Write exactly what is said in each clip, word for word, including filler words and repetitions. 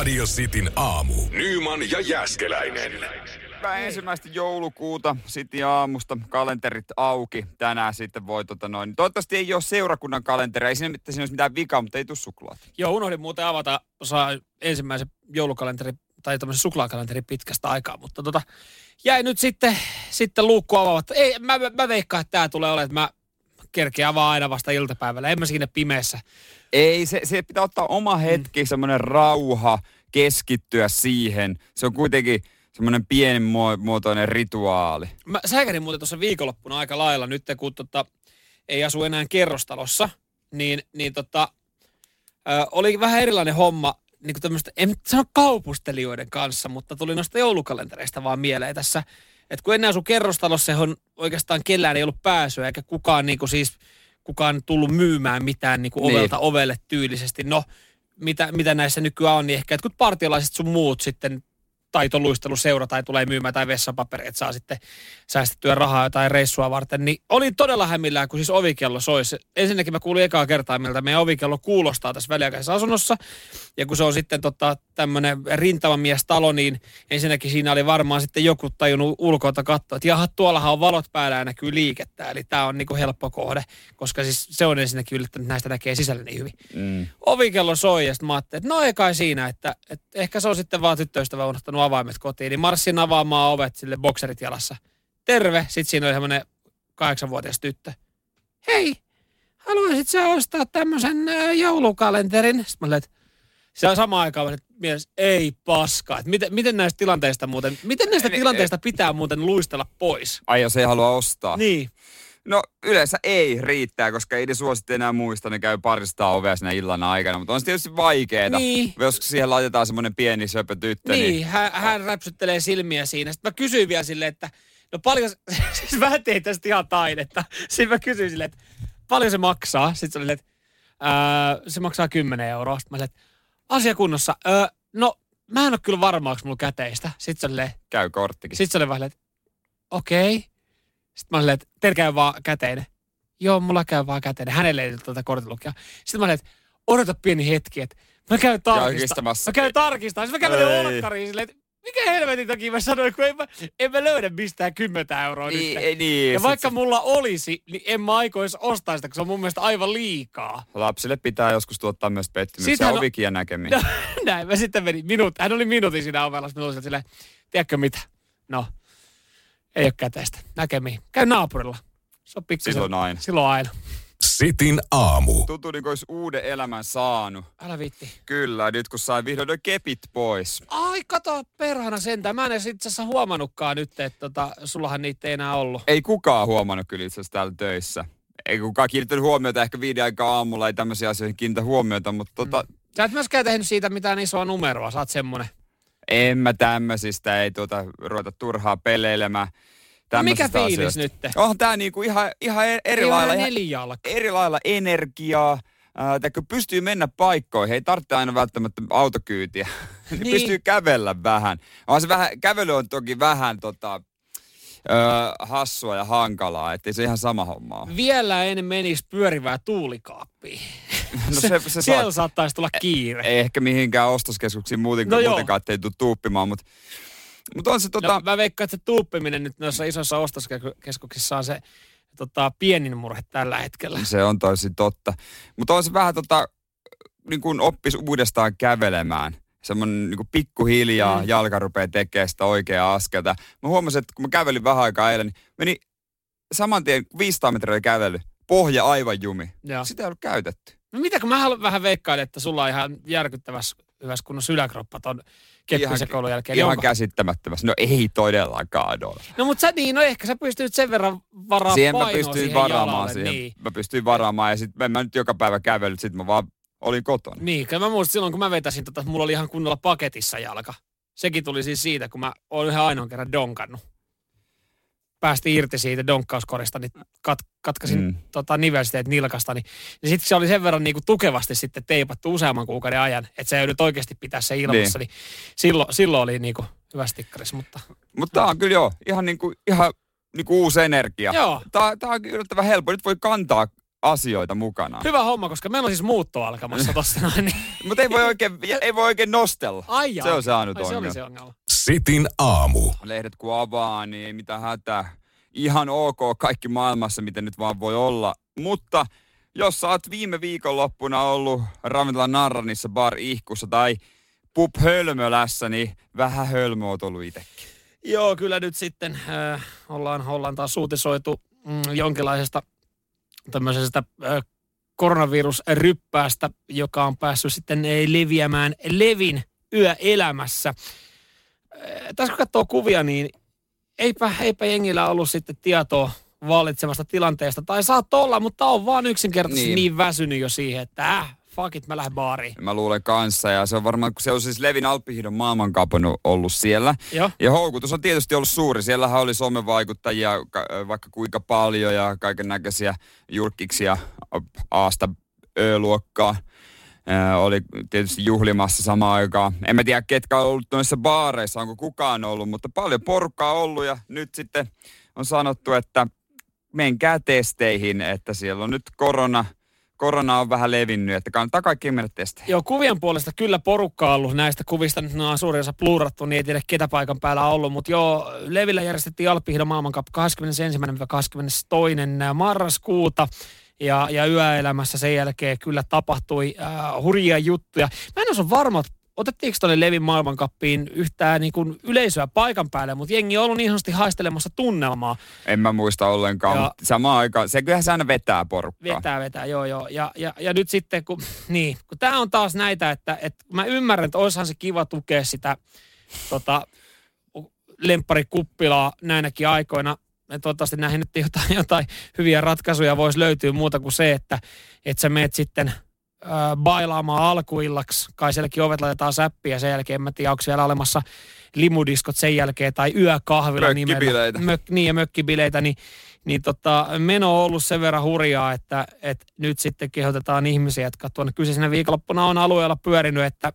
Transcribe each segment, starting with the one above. Radio Cityn aamu. Nyyman ja Jääskeläinen. Ensimmäistä joulukuuta City aamusta kalenterit auki. Tänään sitten voi tota noin. Toivottavasti ei ole seurakunnan kalenteria. Ei siinä, siinä olisi mitään vikaa, mutta ei tule suklaata. Joo, unohdin muuten avata saa ensimmäisen joulukalenterin tai tämmöisen suklaakalenterin pitkästä aikaa. Mutta tota, jäi nyt sitten, sitten luukku avaamatta. Ei, mä, mä, mä veikkaan, että tää tulee olemaan, että mä kerkeä avaa aina vasta iltapäivällä. En mä siinä pimeässä. Ei, se, se pitää ottaa oma hetki, mm. semmoinen rauha, keskittyä siihen. Se on kuitenkin semmoinen pienimuotoinen rituaali. Mä säkärin muuten tuossa viikonloppuna aika lailla nyt, kun tota, ei asu enää kerrostalossa, niin, niin tota, ö, oli vähän erilainen homma, niin kuin tämmöistä, en sano kaupustelijoiden kanssa, mutta tuli noista joulukalentereista vaan mieleen tässä. Että kun ennen asu kerrostalossa, johon oikeastaan kellään ei ollut pääsyä, eikä kukaan niinku siis kukaan tullut myymään mitään niinku ovelta niin. Ovelle tyylisesti. No, mitä, mitä näissä nykyään on, niin ehkä jotkut partiolaiset sun muut sitten taitoluisteluseura tai tulee myymään tai vessapaperit, että saa sitten säästettyä rahaa tai reissua varten. Niin oli todella hämillään, kun siis ovikello soi. Ensinnäkin mä kuulin ekaa kertaa, miltä meidän ovikello kuulostaa tässä väliaikaisessa asunnossa. Ja kun se on sitten tota, tämmöinen rintamamiestalo, niin ensinnäkin siinä oli varmaan sitten joku tajunnut ulkoilta katsoa, että jaha, tuollahan on valot päällä ja näkyy liikettä. Eli tää on niinku helppo kohde, koska siis se on ensinnäkin yllättänyt, näistä näkee sisällä niin hyvin. Mm. Ovikello soi ja sitten mä ajattelin, että no ei kai siinä, että, että ehkä se on sitten vaan tyttöystävä unohtanut avaimet kotiin, niin marssin avaamaan ovet sille bokserit jalassa. Terve! Sitten siinä oli semmoinen kahdeksanvuotias tyttö. Hei! Haluaisit sä ostaa tämmöisen joulukalenterin? Sitten mä olin, että se on samaan aikaan, että mies, ei paskaa. Että miten, miten näistä tilanteista muuten, miten näistä tilanteista pitää muuten luistella pois? Ai jos ei halua ostaa. Niin. No yleensä ei riittää, koska ei ne suosit enää muista, ne käy paristaa ovea siinä illan aikana, mutta on se tietysti vaikeeta, niin. Jos siihen laitetaan semmoinen pieni söpö tyttö. Niin, niin... Hän, hän räpsyttelee silmiä siinä. Sitten mä kysyin vielä silleen, että no paljon, siis mä tein tästä ihan taidetta. Sitten mä kysyin silleen, että paljon se maksaa. Sitten se oli, että ää, se maksaa kymmenen euroa. Sitten mä olin, että asia kunnossa. Ää, no mä en ole kyllä varma, onko mulla käteistä. Sitten se oli, käy korttikin. Sitten se oli vähän, että okei. Okay. Sitten mä olin, että teillä käy vaan käteinen. Joo, mulla käy vaan käteinen. Hänelle ei tuota kortilukia. Sitten mä olin, että odota pieni hetki, että mä käyn tarkistamassa. Mä käyn tarkistamassa. Sitten mä käyn meidän olkkariin silleen, että mikä helvetin takia mä sanoin, kun en mä, en mä löydä mistään kymmentä euroa niin, nyt. Niin, ja vaikka se... mulla olisi, niin en mä aikois ostaa sitä, kun se on mun mielestä aivan liikaa. Lapsille pitää joskus tuottaa myös pettymyksiä on... ovikin ja näkemiin. No, näin mä sitten menin. Minuut. Hän oli minuutin siinä ovella. Sitten mä olin silleen, tiedätkö mitä? No. Ei ole käteistä. Näkemiin. Käy naapurilla. Se on pikkuisen. Silloin aina. Silloin aina. Sitin aamu. Tuntuu niin kuin olisi uuden elämän saanut. Älä viitti. Kyllä, nyt kun sai vihdoin kepit pois. Ai, kato perhana sentään. Mä en itse asiassa huomannutkaan nyt, että tota, sullahan niitä ei enää ollut. Ei kukaan huomannut kyllä itse asiassa täällä töissä. Ei kukaan kiinnittänyt huomiota. Ehkä viiden aikaa aamulla ei tämmöisiä asioihin kiinnitä huomiota, mutta tota... Mm. Sä et myöskään tehnyt siitä mitään isoa numeroa. Sä oot semmonen. En mä tämmöisistä, ei tuota, ruveta turhaa peleilemään. Mikä fiilis asioista. Nyt? Onhan tää niinku ihan, ihan eri ei lailla. Ihan eri lailla energiaa. Äh, kun pystyy mennä paikkoihin, ei tarvitse aina välttämättä autokyytiä. Niin. Niin pystyy kävellä vähän. On se vähän. Kävely on toki vähän tota, ö, hassua ja hankalaa, ettei se ihan sama homma ole. Vielä en menisi pyörivää tuulikaappiin. No se, se, se siellä saat, saattaisi tulla kiire. Ei ehkä mihinkään ostoskeskuksiin muutenkaan, no muutenkaan ettei tule tuuppimaan, mutta, mutta on se tota... No, mä veikkaan, että se tuuppiminen nyt noissa isoissa ostoskeskuksissa on se tota, pienin murhe tällä hetkellä. Se on tosi totta. Mutta on se vähän tota, niin kuin oppisi uudestaan kävelemään. Semmoinen niin pikkuhiljaa mm. jalka rupeaa tekemään sitä oikeaa askelta. Mä huomasin, että kun mä kävelin vähän aikaa eilen, niin meni saman tien viisisataa metriä kävely. Pohja aivan jumi. Joo. Sitä ei ollut käytetty. No mitä, kun mä haluan vähän veikkailla, että sulla on ihan järkyttävässä hyvässä kunnossa yläkroppa ton keppisen koulun jälkeen. Ihan niin käsittämättömässä. No ei todellakaan ole. No mutta sä niin, no ehkä sä pystyt sen verran varaamaan painoa siihen jalalle. Siihen mä pystyin varaamaan siihen. Niin. Mä pystyin varaamaan ja sit mä, mä nyt joka päivä kävellyt, sit mä vaan olin kotona. Niin, kyllä mä muistin silloin, kun mä vetäsin tota, mulla oli ihan kunnolla paketissa jalka. Sekin tuli siis siitä, kun mä oon yhden ainoan kerran donkannut. Päästi irti siitä donkkauskorista, niin kat, katkasin mm. tota, nivelsteet nilkasta. Niin, niin sitten se oli sen verran niin kuin tukevasti sitten teipattu useamman kuukauden ajan, että se ei nyt oikeasti pitää se ilmassa. Niin. Niin silloin, silloin oli niin kuin hyvä stikkaris. Mutta Mut tämä on kyllä joo, ihan, niin kuin, ihan niin kuin uusi energia. Tämä on yllättävän helppo. Nyt voi kantaa asioita mukana. Hyvä homma, koska meillä on siis muutto alkamassa tossa noin. Mutta ei voi oikein, ei voi oikein nostella. Ai jaa. Se on saanut Ai, ongelma. Se oli se ongelma. Sitin aamu. Lehdet kun avaa, niin ei mitään hätää. Ihan ok kaikki maailmassa, miten nyt vaan voi olla. Mutta jos sä oot viime viikonloppuna ollut ravintola Narranissa bar-ihkussa tai pub-hölmölässä, niin vähän hölmö oot ollut itsekin. Joo, kyllä nyt sitten äh, ollaan, ollaan taas uutisoitu mm, jonkinlaisesta tämmöisestä äh, koronavirusryppäästä, joka on päässyt sitten ei leviämään Levin yöelämässä. Äh, tässä kun katsoo kuvia, niin eipä, eipä jengillä ollut sitten tietoa vallitsevasta tilanteesta. Tai saat olla, mutta on vaan yksinkertaisesti niin, niin väsynyt jo siihen, että äh, fuck it, mä lähden baariin. Mä luulen kanssa, ja se on varmaan, kun se on siis Levin Alppihiihdon maailmankapon ollut siellä. Jo. Ja houkutus on tietysti ollut suuri. Siellähän oli somevaikuttajia vaikka kuinka paljon ja kaiken näköisiä julkkiksia A:sta Ö-luokkaa. Ö, oli tietysti juhlimassa samaan aikaan. En mä tiedä, ketkä on ollut noissa baareissa, onko kukaan ollut, mutta paljon porukkaa ollut, ja nyt sitten on sanottu, että menkää testeihin, että siellä on nyt korona. Korona on vähän levinnyt, että kannattaa kaikki mennä testeihin. Joo, kuvien puolesta kyllä porukka on ollut näistä kuvista. Nyt ne on suurin osa plurattu, niin ei tiedä ketä paikan päällä on ollut. Mutta joo, Levillä järjestettiin Alppihiihdon Maailman Cup kahdeskymmenesensimmäinen–kahdeskymmenestoinen marraskuuta. Ja, ja yöelämässä sen jälkeen kyllä tapahtui äh, hurjia juttuja. Mä en ole varma, otettiinko tuonne Levin Maailman Cupiin yhtään niin kuin yleisöä paikan päälle, mutta jengi on ollut niin sanotusti haistelemassa tunnelmaa. En mä muista ollenkaan, ja, mutta samaan aikaan, se kyllähän se aina vetää porukkaa. Vetää, vetää, joo joo. Ja, ja, ja nyt sitten, kun, niin, kun tää on taas näitä, että, että mä ymmärrän, että olisihan se kiva tukea sitä tota, lempparikuppilaa näinäkin aikoina. Toivottavasti näihin nyt jotain, jotain hyviä ratkaisuja voisi löytyä muuta kuin se, että, että sä meet sitten bailaamaan alkuillaksi. Kai sielläkin ovet laitetaan säppiä, sen jälkeen mä tiedä, onko siellä olemassa limudiskot sen jälkeen tai yökahvilla nimellä. Mök, niin ja mökkibileitä. Niin, niin tota, meno on ollut sen verran hurjaa, että, että nyt sitten kehotetaan ihmisiä, jotka tuonne kyseisenä viikonloppuna on alueella pyörinyt, että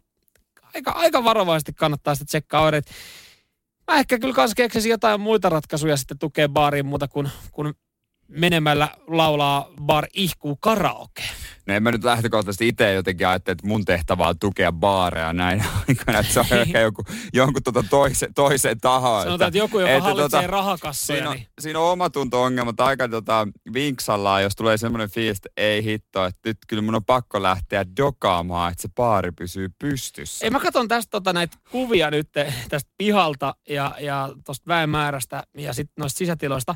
aika, aika varovaisesti kannattaa sitä tsekkaa oireet. Mä ehkä kyllä kanssa keksisin jotain muita ratkaisuja sitten tukea baariin muuta kuin, kuin menemällä laulaa bar ihkuu karaoke. No en mä nyt lähtökohtaisesti itse jotenkin ajattele, että mun tehtävä on tukea baareja näin aikana, että se on ehkä joku, jonkun tuota toisen, toisen tahoa. Sanotaan, että, että joku, joka että hallitsee tuota, rahakassoja. Siinä on, niin. Siinä on omatunto-ongelma, tai aika tuota, vinksallaan, jos tulee semmoinen fiilis, että ei hitto, että nyt kyllä mun on pakko lähteä dokaamaan, että se baari pysyy pystyssä. Ei, mä katson tästä tota, näitä kuvia nyt tästä pihalta ja, ja tuosta väenmäärästä ja sitten noista sisätiloista.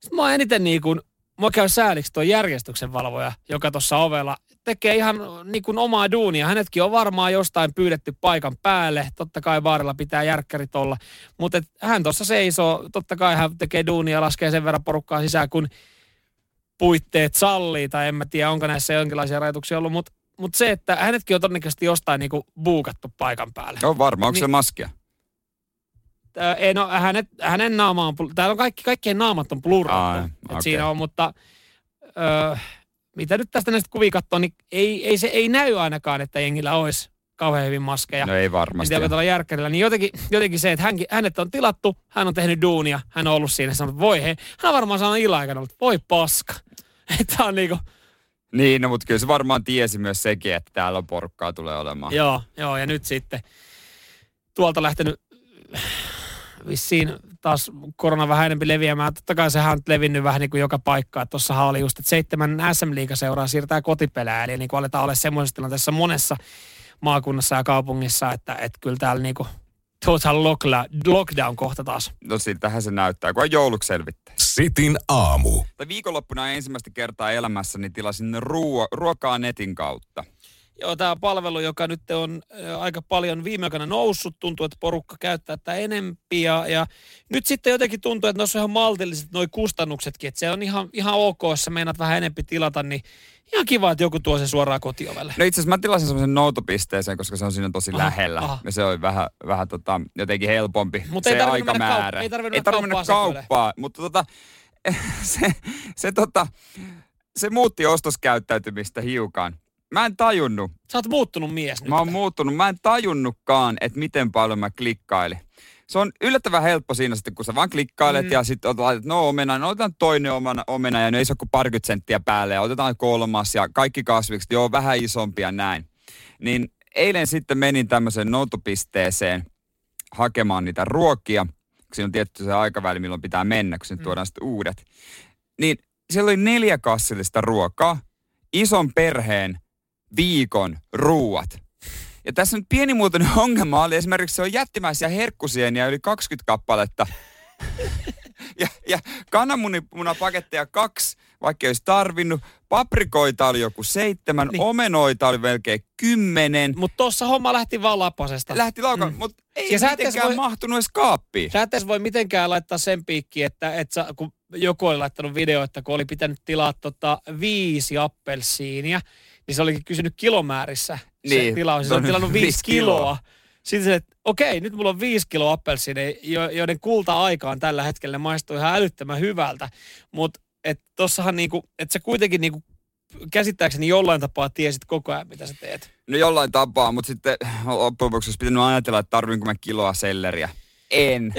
Sitten mä oon eniten niin kuin, mua käy sääliksi tuo järjestyksenvalvoja, joka tuossa ovella tekee ihan niin kuin omaa duunia. Hänetkin on varmaan jostain pyydetty paikan päälle. Totta kai baarilla pitää järkkärit olla. Mutta hän tuossa seisoo. Totta kai hän tekee duunia, laskee sen verran porukkaa sisään, kun puitteet sallii. Tai en mä tiedä, onko näissä jonkinlaisia rajoituksia ollut. Mutta mut se, että hänetkin on todennäköisesti jostain niin kuin buukattu paikan päälle. On varmaan. Onko niin, se maskia? Ei, no hänet, hänen naamaan, täällä on kaikki, kaikkien naamat on plurattu, okay. Siinä on, mutta ö, mitä nyt tästä näistä kuvia katsoo, niin ei, ei, se, ei näy ainakaan, että jengillä olisi kauhean hyvin maskeja. No ei varmasti. Mitä katsotaan järkkärillä, niin jotenkin, jotenkin se, että hänkin, hänet on tilattu, hän on tehnyt duunia, hän on ollut siinä, sanonut, voi he, hän on varmaan sanonut illan että voi paska, että on niinku. Niin, no mutta kyllä se varmaan tiesi myös sekin, että täällä porukkaa tulee olemaan. Joo, joo, ja nyt sitten tuolta lähtenyt vissiin taas korona vähän enemmän leviämään. Totta kai sehän on levinnyt vähän niin kuin joka paikkaa. Tuossahan oli just, että seitsemän S M-liigaseuraa siirtää kotipelää. Eli niin kuin aletaan olla semmoisessa tilanteessa monessa maakunnassa ja kaupungissa, että, että kyllä täällä niin kuin total lockdown kohta taas. No siltähän se näyttää, kun on jouluksi selvittää. Sitin aamu. Viikonloppuna ensimmäistä kertaa elämässäni tilasin ruo- ruokaa netin kautta. Joo, tämä palvelu, joka nyt on aika paljon viime aikoina noussut, tuntuu, että porukka käyttää tätä enempi. Ja, ja nyt sitten jotenkin tuntuu, että noissa on ihan maltilliset nuo kustannuksetkin. Että se on ihan, ihan ok, jos sä meinaat vähän enempi tilata, niin ihan kiva, että joku tuo sen suoraan kotiovelle. No itse asiassa mä tilasin semmoisen noutopisteeseen, koska se on siinä tosi aha, lähellä. Aha. Ja se on vähän, vähän tota, jotenkin helpompi mut se aikamäärä. Kaup- ei tarvinnut kauppaa. Mennä kauppaa, mutta tota, se, se, tota, se muutti ostoskäyttäytymistä hiukan. Mä en tajunnut. Sä oot muuttunut mies nyt. Mä oon muuttunut. Mä en tajunnutkaan, että miten paljon mä klikkailin. se on yllättävän helppo siinä sitten, kun sä vaan klikkailet mm. ja sitten laitat, no omena, no otetaan toinen omena, omena ja ne ei saa kuin parikymmentä senttiä päälle ja otetaan kolmas ja kaikki kasvikset, joo vähän isompia näin. Niin eilen sitten menin tämmöiseen noutopisteeseen hakemaan niitä ruokia, kun siinä on tietty se aikaväli, milloin pitää mennä, kun sinne mm. tuodaan sitten uudet. Niin siellä oli neljä kassillista ruokaa, ison perheen viikon ruuat. Ja tässä nyt pienimuotoinen ongelma oli esimerkiksi se on jättimäisiä herkkusieniä yli kaksikymmentä kappaletta. ja ja kananmunapaketteja kaksi, vaikka ei olisi tarvinnut. Paprikoita oli joku seitsemän, niin. Omenoita oli melkein kymmenen. Mutta tuossa homma lähti vaan lapasesta. Lähti laukaan, mm. mutta ei ja mitenkään voi, mahtunut edes kaappiin. Sä et edes voi mitenkään laittaa sen piikkiin, että et sä, kun joku oli laittanut video, että kun oli pitänyt tilaa tota viisi appelsiinia, niin se olikin kysynyt kilomäärissä se niin, tilaus. Se on tilannut viisi, viisi kiloa. kiloa. Sitten se, että okei, nyt mulla on viisi kiloa appelsiineja, joiden kulta-aikaan tällä hetkellä maistuu ihan älyttömän hyvältä. Mutta että tossahan niinku, että sä kuitenkin niinku käsittääkseni jollain tapaa tiesit koko ajan, mitä sä teet. No jollain tapaa, mutta sitten loppujen lopuksi olisi pitänyt ajatella, että tarvinko mä kiloa selleriä. En.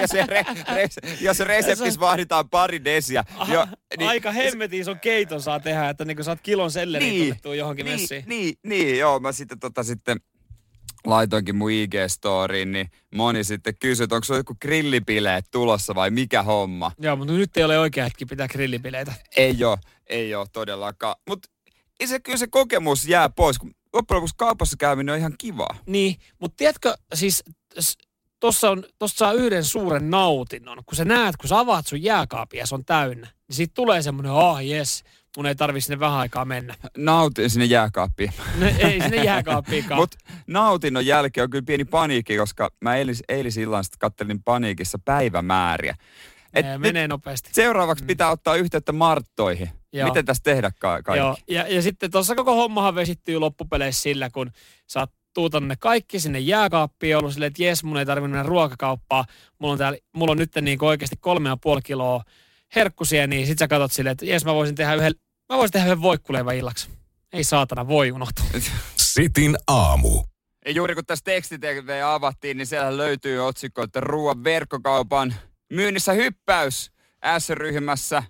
jos, re, res, jos reseptis vaaditaan pari desiä. Jo, niin, aika hemmetin sun keiton saa tehdä, että niin kun saat kilon selleri niin, tunnettua johonkin niin, messiin. Niin, niin, joo. Mä sitten tota sitten laitoinkin mun I G-storiin, niin moni sitten kysyi, että onko se joku grillibileet tulossa vai mikä homma. Joo, mutta nyt ei ole oikea hetki pitää grillibileitä. Ei ole, ei ole todellakaan. Mutta kyllä se kokemus jää pois, kun loppujen lopuksi kaupassa käyminen on ihan kivaa. Niin, mutta tiedätkö siis... Tuossa on, tuossa saa yhden suuren nautinnon. Kun sä näet, kun sä avaat sun jääkaapia ja se on täynnä, niin siitä tulee semmoinen, ah oh, jes, mun ei tarvi sinne vähän aikaa mennä. Nautin sinne jääkaappiin. No, ei sinne jääkaappiinkaan. Mut nautinnon jälkeen on kyllä pieni paniikki, koska mä eilis, eilisillan sitten kattelin paniikissa päivämääriä. Et ne, menee nopeasti. Seuraavaksi mm. pitää ottaa yhteyttä Marttoihin. Joo. Miten tässä tehdä ka- kaikki? Joo. Ja, ja sitten tuossa koko hommahan vesittyy loppupeleissä sillä, kun sä oot tuutan ne kaikki sinne jääkaappiin ja ollut silleen, että jes, mun ei tarvinnut mennä ruokakauppaan. Mulla on, täällä, mulla on nyt niin kuin oikeasti kolme ja puoli kiloa herkkusieniä, niin sit sä katot silleen, että jes, mä voisin tehdä yhden, mä voisin tehdä yhden voikkuleivän illaksi. Ei saatana, voi unohtua. Sitin aamu. Juuri kun tässä tekstitekstejä avattiin, niin siellä löytyy otsikko, että ruoan verkkokaupan myynnissä hyppäys S-ryhmässä.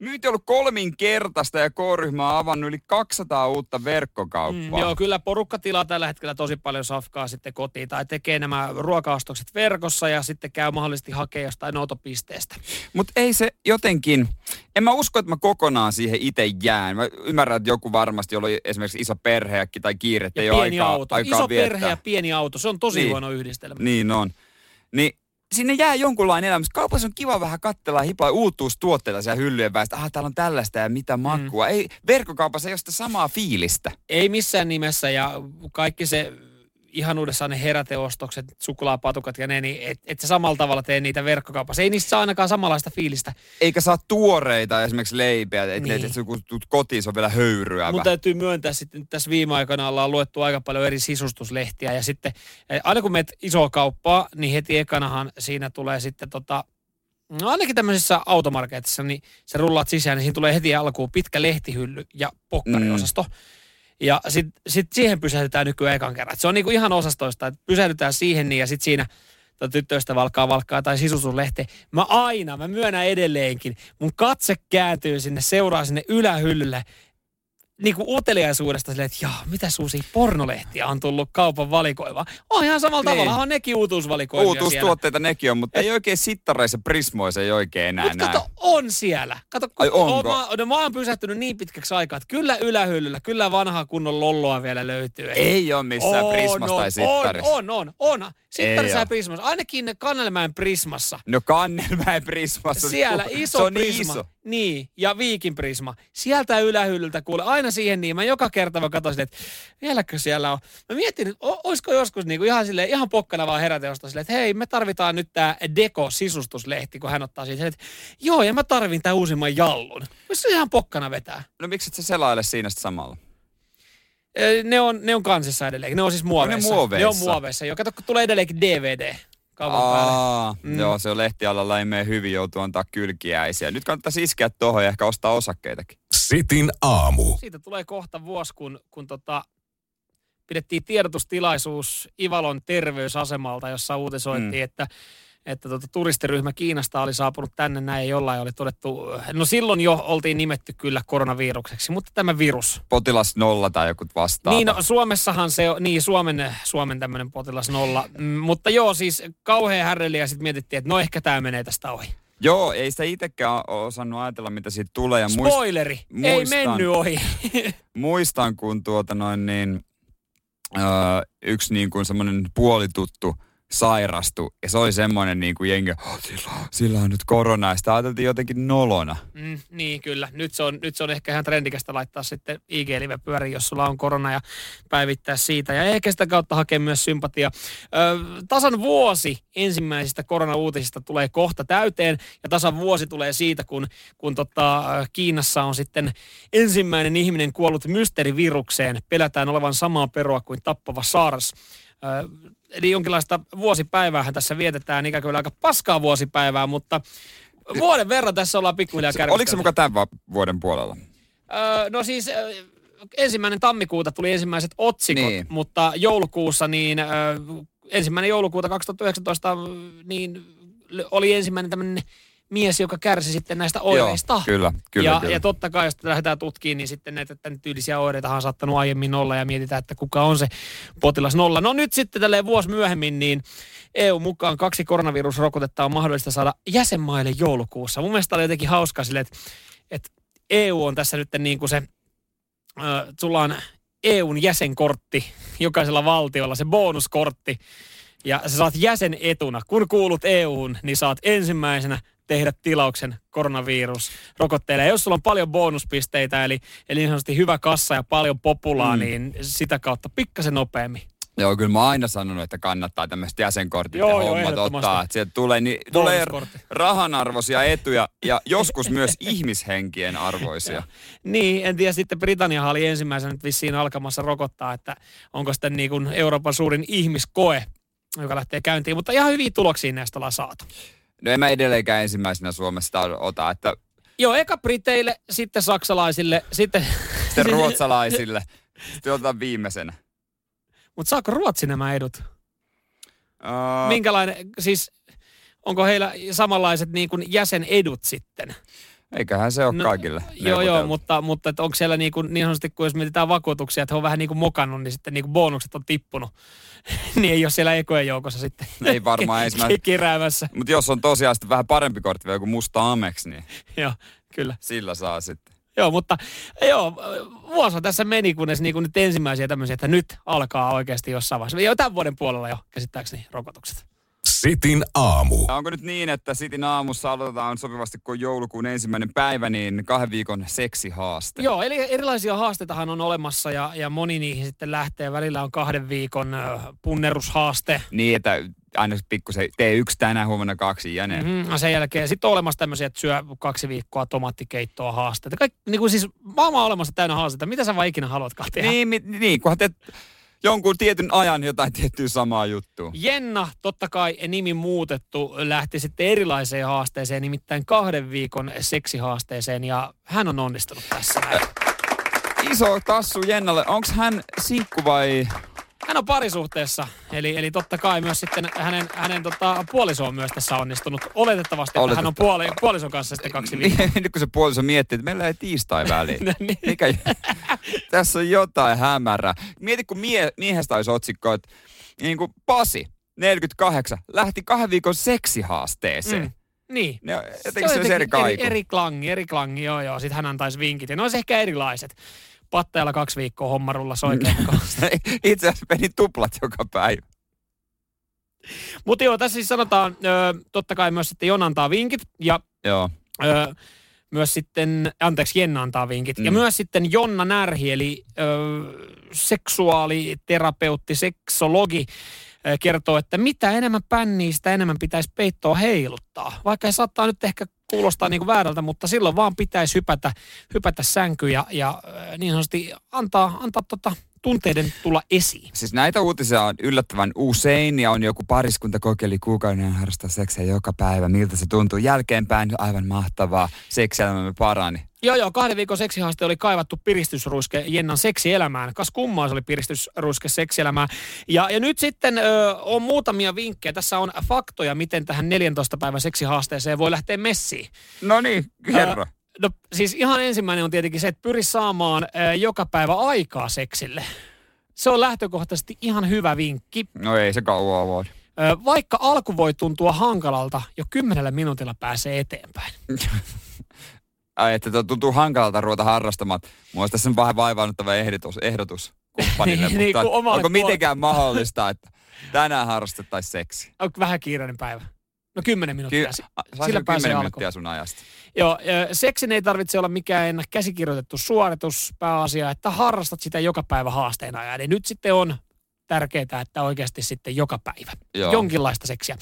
Myynti on ollut kolminkertaista ja K-ryhmä on avannut yli kaksisataa uutta verkkokauppaa. Mm, joo, kyllä porukka tilaa tällä hetkellä tosi paljon safkaa sitten kotiin tai tekee nämä ruokaostokset verkossa ja sitten käy mahdollisesti hakea jostain noutopisteestä. Mutta ei se jotenkin, en mä usko, että mä kokonaan siihen itse jään. Mä ymmärrän, että joku varmasti, jolla oli esimerkiksi iso perhe tai kiire, ettei ole aikaa, auto. aikaa iso viettää. Iso perhe ja pieni auto, se on tosi niin, huono yhdistelmä. Niin on. Niin. Sinne jää jonkunlainen elämys. Kaupassa on kiva vähän katsella hipaa uutuustuotteita siellä hyllyjen päästä. Ah, täällä on tällaista ja mitä makua. Mm. Ei, verkkokaupassa ei ole sitä samaa fiilistä. Ei missään nimessä ja kaikki se ihanuudessaan ne heräteostokset, suklaapatukat ja ne, niin et, et sä samalla tavalla tee niitä verkkokaupassa. Ei niistä saa ainakaan samanlaista fiilistä. Eikä saa tuoreita esimerkiksi leipiä, että niin. et, et, kun tulet kotiin se on vielä höyryävä. Mun täytyy myöntää sitten, että tässä viime aikana ollaan luettu aika paljon eri sisustuslehtiä ja sitten aina kun menet isoa kauppaa, niin heti ekanahan siinä tulee sitten tota, no ainakin tämmöisessä automarketissa, niin sä rullaat sisään, niin siinä tulee heti alkuun pitkä lehtihylly ja pokkariosasto. Mm. Ja sitten sit siihen pysähdytään nykyään ekan kerran. Et se on niinku ihan osastoista, että pysähdytään siihen niin ja sitten siinä tyttöistä valkaa valkaa tai sisustuslehteen. Mä aina, mä myönnän edelleenkin, mun katse kääntyy sinne, seuraa sinne ylähyllylle niinku uteliaisuudesta silleen, että jaa, mitä uusia pornolehtiä on tullut kaupan valikoimaan. On ihan samalla niin. tavalla, on nekin uutuusvalikoimia siellä. Uutuustuotteita nekin on, mutta et... ei oikein sittareissa Prismoissa ei oikein enää Mut näin. Mutta kato, on siellä. Kato, ai onko? On, no, mä oon pysähtynyt niin pitkäksi aikaa, että kyllä ylähyllyllä, kyllä vanhaa kunnon lolloa vielä löytyy. Ei, ei ole missään on, Prismassa on, tai sittarissa. On, on, on, on. Sittarissa ja Prismassa. Ainakin Kannelmäen Prismassa. No Kannelmäen Prismassa. Siellä iso se Prisma. Iso. Niin, ja Viikin Prisma. Sieltä ylähyllyltä kuule, aina siihen niin. Mä joka kerta mä katsoin, että vieläkö siellä on. Mä mietin, että olisiko joskus niinku ihan silleen, ihan pokkana vaan heräteosta silleen, että hei, me tarvitaan nyt tää Deco-sisustuslehti, kun hän ottaa siitä. Että joo, ja mä tarvin tää uusimman jallun. Missä ihan pokkana vetää? No miksi et sä selaile siinä samalla? Ne on, ne on kansissa edelleenkin. Ne on siis muoveissa. No, ne muoveissa. Ne on muoveissa. Joo, kato, kun tulee edelleenkin D V D. Aa, mm. Joo, se on lehtialalla, ei mene hyvin, joutuu antaa kylkiäisiä. Nyt kannattaisi iskeä tuohon ja ehkä ostaa osakkeitakin. Sitin aamu. Siitä tulee kohta vuosi, kun, kun tota pidettiin tiedotustilaisuus Ivalon terveysasemalta, jossa uutisoitiin, mm. että että tuota, turistiryhmä Kiinasta oli saapunut tänne näin, jollain oli todettu, no silloin jo oltiin nimetty kyllä koronavirukseksi, mutta tämä virus. Potilas nolla tai joku vastaava. Niin, no, Suomessahan se on, niin Suomen, Suomen tämmöinen potilas nolla, mm, mutta joo, siis kauhean härreli ja sitten mietittiin, että no ehkä tämä menee tästä ohi. Joo, ei sitä itsekään ole osannut ajatella, mitä siitä tulee. Ja muist, Spoileri, muistan, ei mennyt ohi. Muistan, kun tuota noin niin, öö, yksi niin kuin semmoinen puolituttu sairastui. Ja se oli semmoinen niin kuin jengi, oh, sillä, sillä on nyt korona. Ja sitä ajateltiin jotenkin nolona. Mm, niin, kyllä. Nyt se, on, nyt se on ehkä ihan trendikästä laittaa sitten I G-live pyöriin, jos sulla on korona ja päivittää siitä. Ja ehkä sitä kautta hakee myös sympatia. Ö, tasan vuosi ensimmäisistä koronauutisista tulee kohta täyteen. Ja tasan vuosi tulee siitä, kun, kun tota, Kiinassa on sitten ensimmäinen ihminen kuollut mysteerivirukseen. Pelätään olevan samaa perua kuin tappava SARS. Ö, Eli jonkinlaista vuosipäiväähän tässä vietetään, ikään kuin aika paskaa vuosipäivää, mutta vuoden verran tässä ollaan pikkuhiljaa kärkistelty. Oliko se mukaan tämän vuoden puolella? Öö, no siis ensimmäinen tammikuuta tuli ensimmäiset otsikot, niin. Mutta joulukuussa, niin öö, ensimmäinen joulukuuta kaksituhattayhdeksäntoista, niin oli ensimmäinen tämmöinen mies, joka kärsi sitten näistä oireista. Joo, kyllä, kyllä, ja, kyllä. Ja totta kai, jos lähdetään tutkimaan, niin sitten näitä tämän tyylisiä oireitahan on saattanut aiemmin olla ja mietitään, että kuka on se potilas nolla. No nyt sitten tälleen vuosi myöhemmin, niin E U mukaan kaksi koronavirusrokotetta on mahdollista saada jäsenmaille joulukuussa. Mun mielestä oli jotenkin hauskaa silleen, että, että E U on tässä nyt niin kuin se, äh, sulla on E U:n jäsenkortti jokaisella valtiolla, se bonuskortti, ja sä saat jäsenetuna. Kun kuulut E U:hun, niin saat ensimmäisenä tehdä tilauksen koronavirusrokotteille. Ja jos sulla on paljon bonuspisteitä, eli, eli niin sanotusti hyvä kassa ja paljon populaa, mm. niin sitä kautta pikkasen nopeammin. Joo, kyllä mä oon aina sanonut, että kannattaa tämmöiset jäsenkortit joo, ja joo, hommat ottaa. Että sieltä tulee, niin, tulee rahanarvoisia etuja ja joskus myös ihmishenkien arvoisia. Niin, en tiedä. Sitten Britanniahan oli ensimmäisenä nyt vissiin alkamassa rokottaa, että onko sitten niin kuin Euroopan suurin ihmiskoe, joka lähtee käyntiin. Mutta ihan hyviä tuloksia näistä ollaan saatu. No en mä edelleenkään ensimmäisenä Suomesta ota, että... Joo, eka briteille, sitten saksalaisille, sitten... Sitten ruotsalaisille. Sitten otetaan viimeisenä. Mutta saako Ruotsi nämä edut? Uh... Minkälainen, siis onko heillä samanlaiset niin kuin jäsenedut sitten? Eiköhän se ole no, kaikille. Joo, joo, mutta, mutta onko siellä niin, kuin, niin sanotusti, kun jos mietitään vakuutuksia, että he on vähän niin kuin mokannut, niin sitten niin kuin bonukset on tippunut. Niin ei ole siellä ekojen joukossa sitten. Ei varmaan ensimmäisenä. Keräämässä. Mutta jos on tosiaan vähän parempi kortti, joku musta ameksi, niin joo, kyllä. Sillä saa sitten. Joo, mutta joo, vuosi tässä meni, kunnes niin kuin nyt ensimmäisiä tämmöisiä, että nyt alkaa oikeasti jossain vaiheessa. Joo, tämän vuoden puolella jo käsittääkseni rokotukset. Sitin aamu. Onko nyt niin, että Sitin aamussa aloitetaan sopivasti, kun joulukuun ensimmäinen päivä, niin kahden viikon seksihaaste? Joo, eli erilaisia haasteitahan on olemassa ja, ja moni niihin sitten lähtee. Välillä on kahden viikon punnerushaaste. Niin, että aina pikkusen tee yksi tänään, huomenna kaksi ja ne. Mm, sen jälkeen sitten on olemassa tämmöisiä, että syö kaksi viikkoa tomaattikeittoa haasteita. Kaikki, niin kuin siis maailma on olemassa täynnä haasteita. Mitä sä vaan ikinä haluatkaan tehdä? Niin, mi, niin kunhan te... Jonkun tietyn ajan jotain tiettyä samaa juttua. Jenna, totta kai nimi muutettu, lähti sitten erilaiseen haasteeseen, nimittäin kahden viikon seksihaasteeseen, ja hän on onnistunut tässä. Iso tassu Jennalle. Onko hän sinkku vai... Hän on parisuhteessa, eli, eli totta kai myös sitten hänen, hänen tota, puoliso on myös tässä onnistunut. Oletettavasti, Oletettavasti. Että hän on puoli, puolison kanssa sitten kaksi viikkoa. Nyt kun se puoliso miettii, että meillä ei tiistai väliin. No niin. Mikä, tässä on jotain hämärää. Mieti, kun mie, miehestä olisi otsikko, että niin kuin Pasi, neljäkymmentäkahdeksan, lähti kahden viikon seksihaasteeseen. Mm. Niin. No, jotenkin se on eri kaiku. Eri klangi, eri klangi, joo joo. Sitten hän antaisi vinkit, ja ne olisi ehkä erilaiset. Pattajalla kaksi viikkoa hommarulla soikeekko. Itse asiassa meni tuplat joka päivä. Mutta joo, tässä siis sanotaan, ö, totta kai myös sitten Jon antaa vinkit ja joo. Ö, myös sitten, anteeksi, Jenna antaa vinkit. Mm. Ja myös sitten Jonna Närhi, eli ö, seksuaaliterapeutti, seksologi, ö, kertoo, että mitä enemmän pänniä, sitä enemmän pitäisi peittoa heiluttaa. Vaikka he saattaa nyt ehkä... Kuulostaa niin kuin väärältä, mutta silloin vaan pitäisi hypätä, hypätä sänkyjä ja, ja niin sanotusti antaa, antaa tota, tunteiden tulla esiin. Siis näitä uutisia on yllättävän usein ja on joku pariskunta kokeili kuukauden ja harrastaa seksiä joka päivä. Miltä se tuntuu jälkeenpäin? Aivan mahtavaa. Seksielämämme parani. Joo, joo. Kahden viikon seksihaaste oli kaivattu piristysruiske Jennan seksielämään. Kas kummaa se oli piristysruiske seksielämään. Ja, ja nyt sitten ö, on muutamia vinkkejä. Tässä on faktoja, miten tähän neljäntoista päivän seksihaasteeseen voi lähteä messiin. No niin, herra. Ö, No siis ihan ensimmäinen on tietenkin se, että pyri saamaan ää, joka päivä aikaa seksille. Se on lähtökohtaisesti ihan hyvä vinkki. No ei se kauaa voi. Ää, vaikka alku voi tuntua hankalalta, jo kymmenellä minuutilla pääsee eteenpäin. Ai että tuo tuntuu hankalalta ruveta harrastamaan. Mulla olisi tässä vähän vaivaannuttava ehdotus, ehdotus kumppanille, niin, mutta niin, onko mitenkään mahdollista, että tänään harrastettaisiin seksi? Onko vähän kiireinen päivä? No kymmenen minuuttia. Ky- Sillä pääsee alkoon. Sun ajasta. Joo, seksin ei tarvitse olla mikään käsikirjoitettu suoritus, pääasia, että harrastat sitä joka päivä haasteena. Ja niin nyt sitten on tärkeää, että oikeasti sitten joka päivä. Joo. Jonkinlaista seksiä.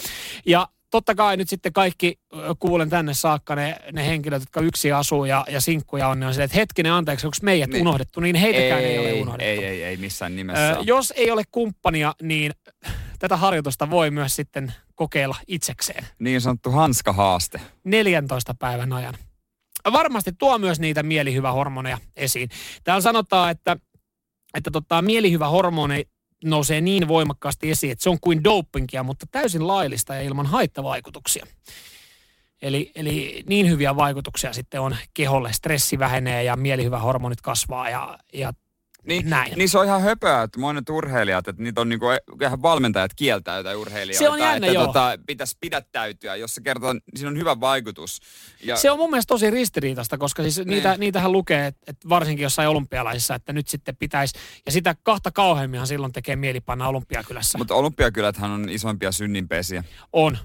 Ja totta kai nyt sitten kaikki, kuulen tänne saakka ne, ne henkilöt, jotka yksin asuu ja, ja sinkkuja on, ne on silleen, että hetkinen, anteeksi, onko meidät niin unohdettu? Niin heitäkään ei, ei ole unohdettu. Ei, ei, ei missään nimessä. Ö, jos ei ole kumppania, niin tätä harjoitusta voi myös sitten kokeilla itsekseen. Niin sanottu hanskahaaste. neljäntoista päivän ajan. Varmasti tuo myös niitä mielihyvähormoneja esiin. Täällä sanotaan, että, että tota, mielihyvähormoni nousee niin voimakkaasti esiin, että se on kuin dopingia, mutta täysin laillista ja ilman haittavaikutuksia. Eli, eli niin hyviä vaikutuksia sitten on keholle. Stressi vähenee ja mielihyvähormonit kasvaa ja, ja niin, niin se on ihan höpöä, että monet urheilijat, että niitä on niinku, ihan valmentajat kieltää jotain urheilijoita. Se on jännä, että tota, pitäisi pidättäytyä, jos se kertoo, siinä on hyvä vaikutus. Ja se on mun mielestä tosi ristiriitaista, koska siis niin. niitä, niitähän lukee, että et varsinkin jossain olympialaisissa, että nyt sitten pitäisi, ja sitä kahta kauheamminhan silloin tekee mieli panna Olympiakylässä. Mutta Olympiakyläthän on isompia synninpesiä. On.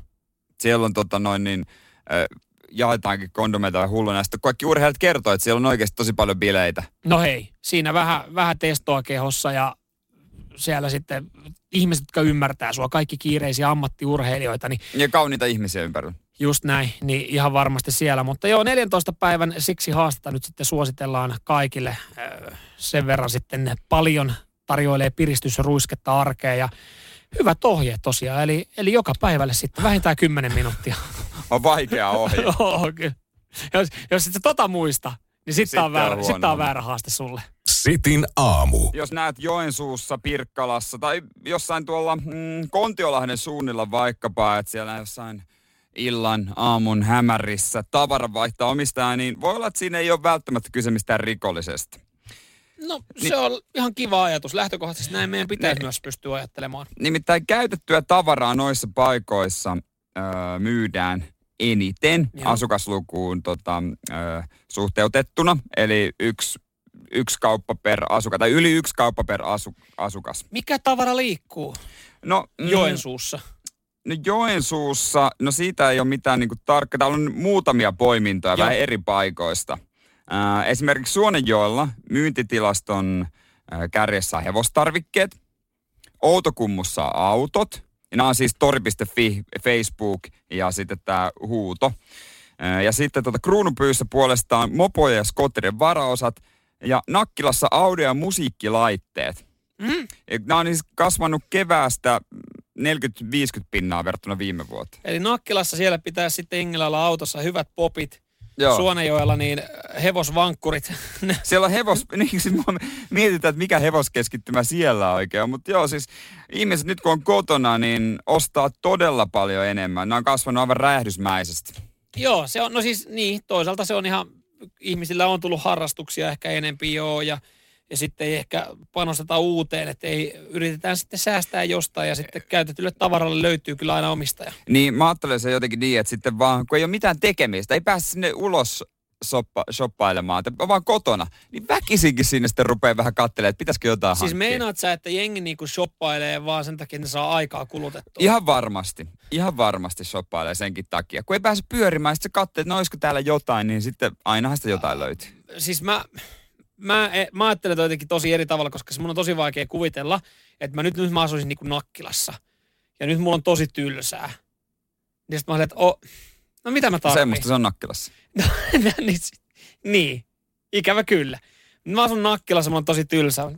Siellä on tota noin niin Äh, jaetaankin kondomeita ja hulluna. Sitten kaikki urheilijat kertoo, että siellä on oikeasti tosi paljon bileitä. No hei, siinä vähän, vähän testoa kehossa ja siellä sitten ihmiset, jotka ymmärtää sua, kaikki kiireisiä ammattiurheilijoita. Niin ja kauniita ihmisiä ympärillä. Just näin, niin ihan varmasti siellä. Mutta joo, neljäntoista päivän siksi haastetta nyt sitten suositellaan kaikille. Sen verran sitten paljon tarjoilee piristysruisketta arkeen ja hyvät ohjeet tosiaan. Eli, eli joka päivälle sitten vähintään kymmenen minuuttia. On vaikea ohje. Joo, kyllä. Jos, jos et sä tota muista, niin sit tää on, on, on väärä haaste sulle. Sitin aamu. Jos näet Joensuussa, Pirkkalassa tai jossain tuolla mm, Kontiolahden suunnilla vaikkapa, että siellä jossain illan aamun hämärissä tavara vaihtaa omistajaa, niin voi olla, että siinä ei ole välttämättä kyse mistään rikollisesta. No se on Ni- ihan kiva ajatus. Lähtökohtaisesti näin meidän pitäisi ne, myös pystyä ajattelemaan. Nimittäin käytettyä tavaraa noissa paikoissa öö, myydään eniten Joo. asukaslukuun tota, öö, suhteutettuna. Eli yksi, yksi kauppa per asukas, tai yli yksi kauppa per asu, asukas. Mikä tavara liikkuu no, mm, Joensuussa? No Joensuussa, no siitä ei ole mitään niinku tarkkaa. Täällä on muutamia poimintoja Joo. vähän eri paikoista. Äh, esimerkiksi Suonenjoella myyntitilaston äh, kärjessä on hevostarvikkeet, Outokummussa on autot, ja nämä on siis Tori piste fi, Facebook ja sitten tämä huuto. Äh, ja sitten tuota, Kruunupyyssä puolestaan mopoja ja skotterien varaosat, ja Nakkilassa audio- ja musiikkilaitteet. Mm. Nämä on siis kasvanut keväästä neljäkymmentä viisikymmentä pinnaa verrattuna viime vuoteen. Eli Nakkilassa siellä pitää sitten Engelalla autossa hyvät popit. Joo. Suonenjoella niin hevosvankkurit. Siellä on hevos, niin siis mietitään, että mikä hevoskeskittymä siellä oikein on. Mutta joo, siis ihmiset nyt kun on kotona, niin ostaa todella paljon enemmän. Ne on kasvanut aivan räjähdysmäisesti. Joo, se on, no siis niin, toisaalta se on ihan, ihmisillä on tullut harrastuksia ehkä enempi joo ja Ja sitten ei ehkä panosteta uuteen, että ei, yritetään sitten säästää jostain ja sitten käytetylle tavaralle löytyy kyllä aina omistaja. Niin, mä ajattelen se jotenkin niin, että sitten vaan, kun ei ole mitään tekemistä, ei pääse sinne ulos soppa, shoppailemaan, että vaan kotona, niin väkisinkin sinne sitten rupeaa vähän katselemaan, että pitäisikö jotain siis hankkia. Siis meinaat sä, että jengi niinku shoppailee vaan sen takia, että ne saa aikaa kulutettua? Ihan varmasti, ihan varmasti shoppailee senkin takia. Kun ei pääse pyörimään, sitten sä katselet, että no olisiko täällä jotain, niin sitten ainahan sitä jotain löytyy. Siis mä... Mä, mä ajattelen jotenkin tosi eri tavalla, koska se mun on tosi vaikea kuvitella, että mä nyt, nyt mä asuisin niin kuin Nakkilassa. Ja nyt mulla on tosi tylsää. Niin sitten mä olen, että oh, no mitä mä tarvitsen? Semmosta se on Nakkilassa. No, niin, niin, ikävä kyllä. Mä asun Nakkilassa, mulla on tosi tylsää.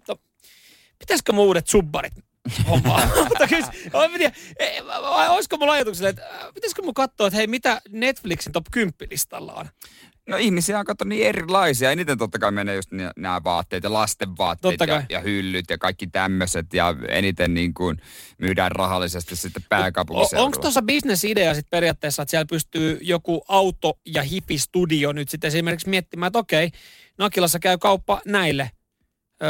pitäisikö mun uudet subbarit hommaa? Mutta olisiko mulla ajatuksena, että pitäisikö mun katsoa, että hei, mitä Netflixin top kymmenen listalla on? No ihmisiä on katsonut niin erilaisia. Eniten totta kai menee just nämä vaatteet ja lasten vaatteet ja, ja hyllyt ja kaikki tämmöiset. Ja eniten niin kuin myydään rahallisesti sitten pääkaupunkiseudulla. Onko tuossa bisnesidea sitten periaatteessa, että siellä pystyy joku auto- ja hipistudio nyt sitten esimerkiksi miettimään, että okei, Nakkilassa käy kauppa näille ö,